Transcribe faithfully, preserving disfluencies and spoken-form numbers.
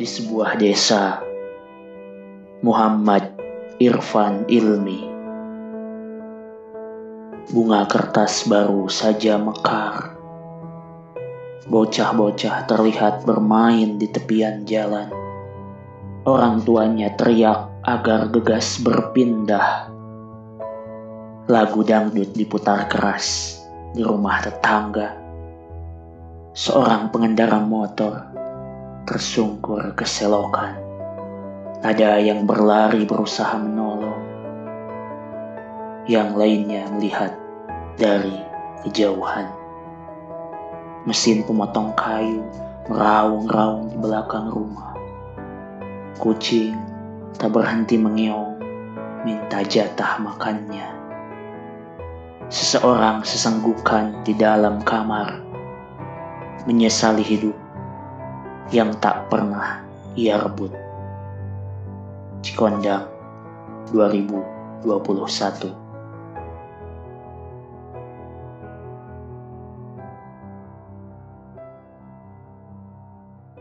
di sebuah desa, Muhammad Irfan Ilmi. Bunga kertas baru saja mekar. Bocah-bocah terlihat bermain di tepian jalan. Orang tuanya teriak agar gegas berpindah. Lagu dangdut diputar keras di rumah tetangga. Seorang pengendara motor tersungkur ke selokan. Ada yang berlari berusaha menolong. Yang lainnya melihat dari kejauhan. Mesin pemotong kayu meraung-raung di belakang rumah. Kucing tak berhenti mengeong, minta jatah makannya. Seseorang sesenggukan di dalam kamar, menyesali hidup yang tak pernah ia rebut. Cikondang dua ribu dua puluh satu.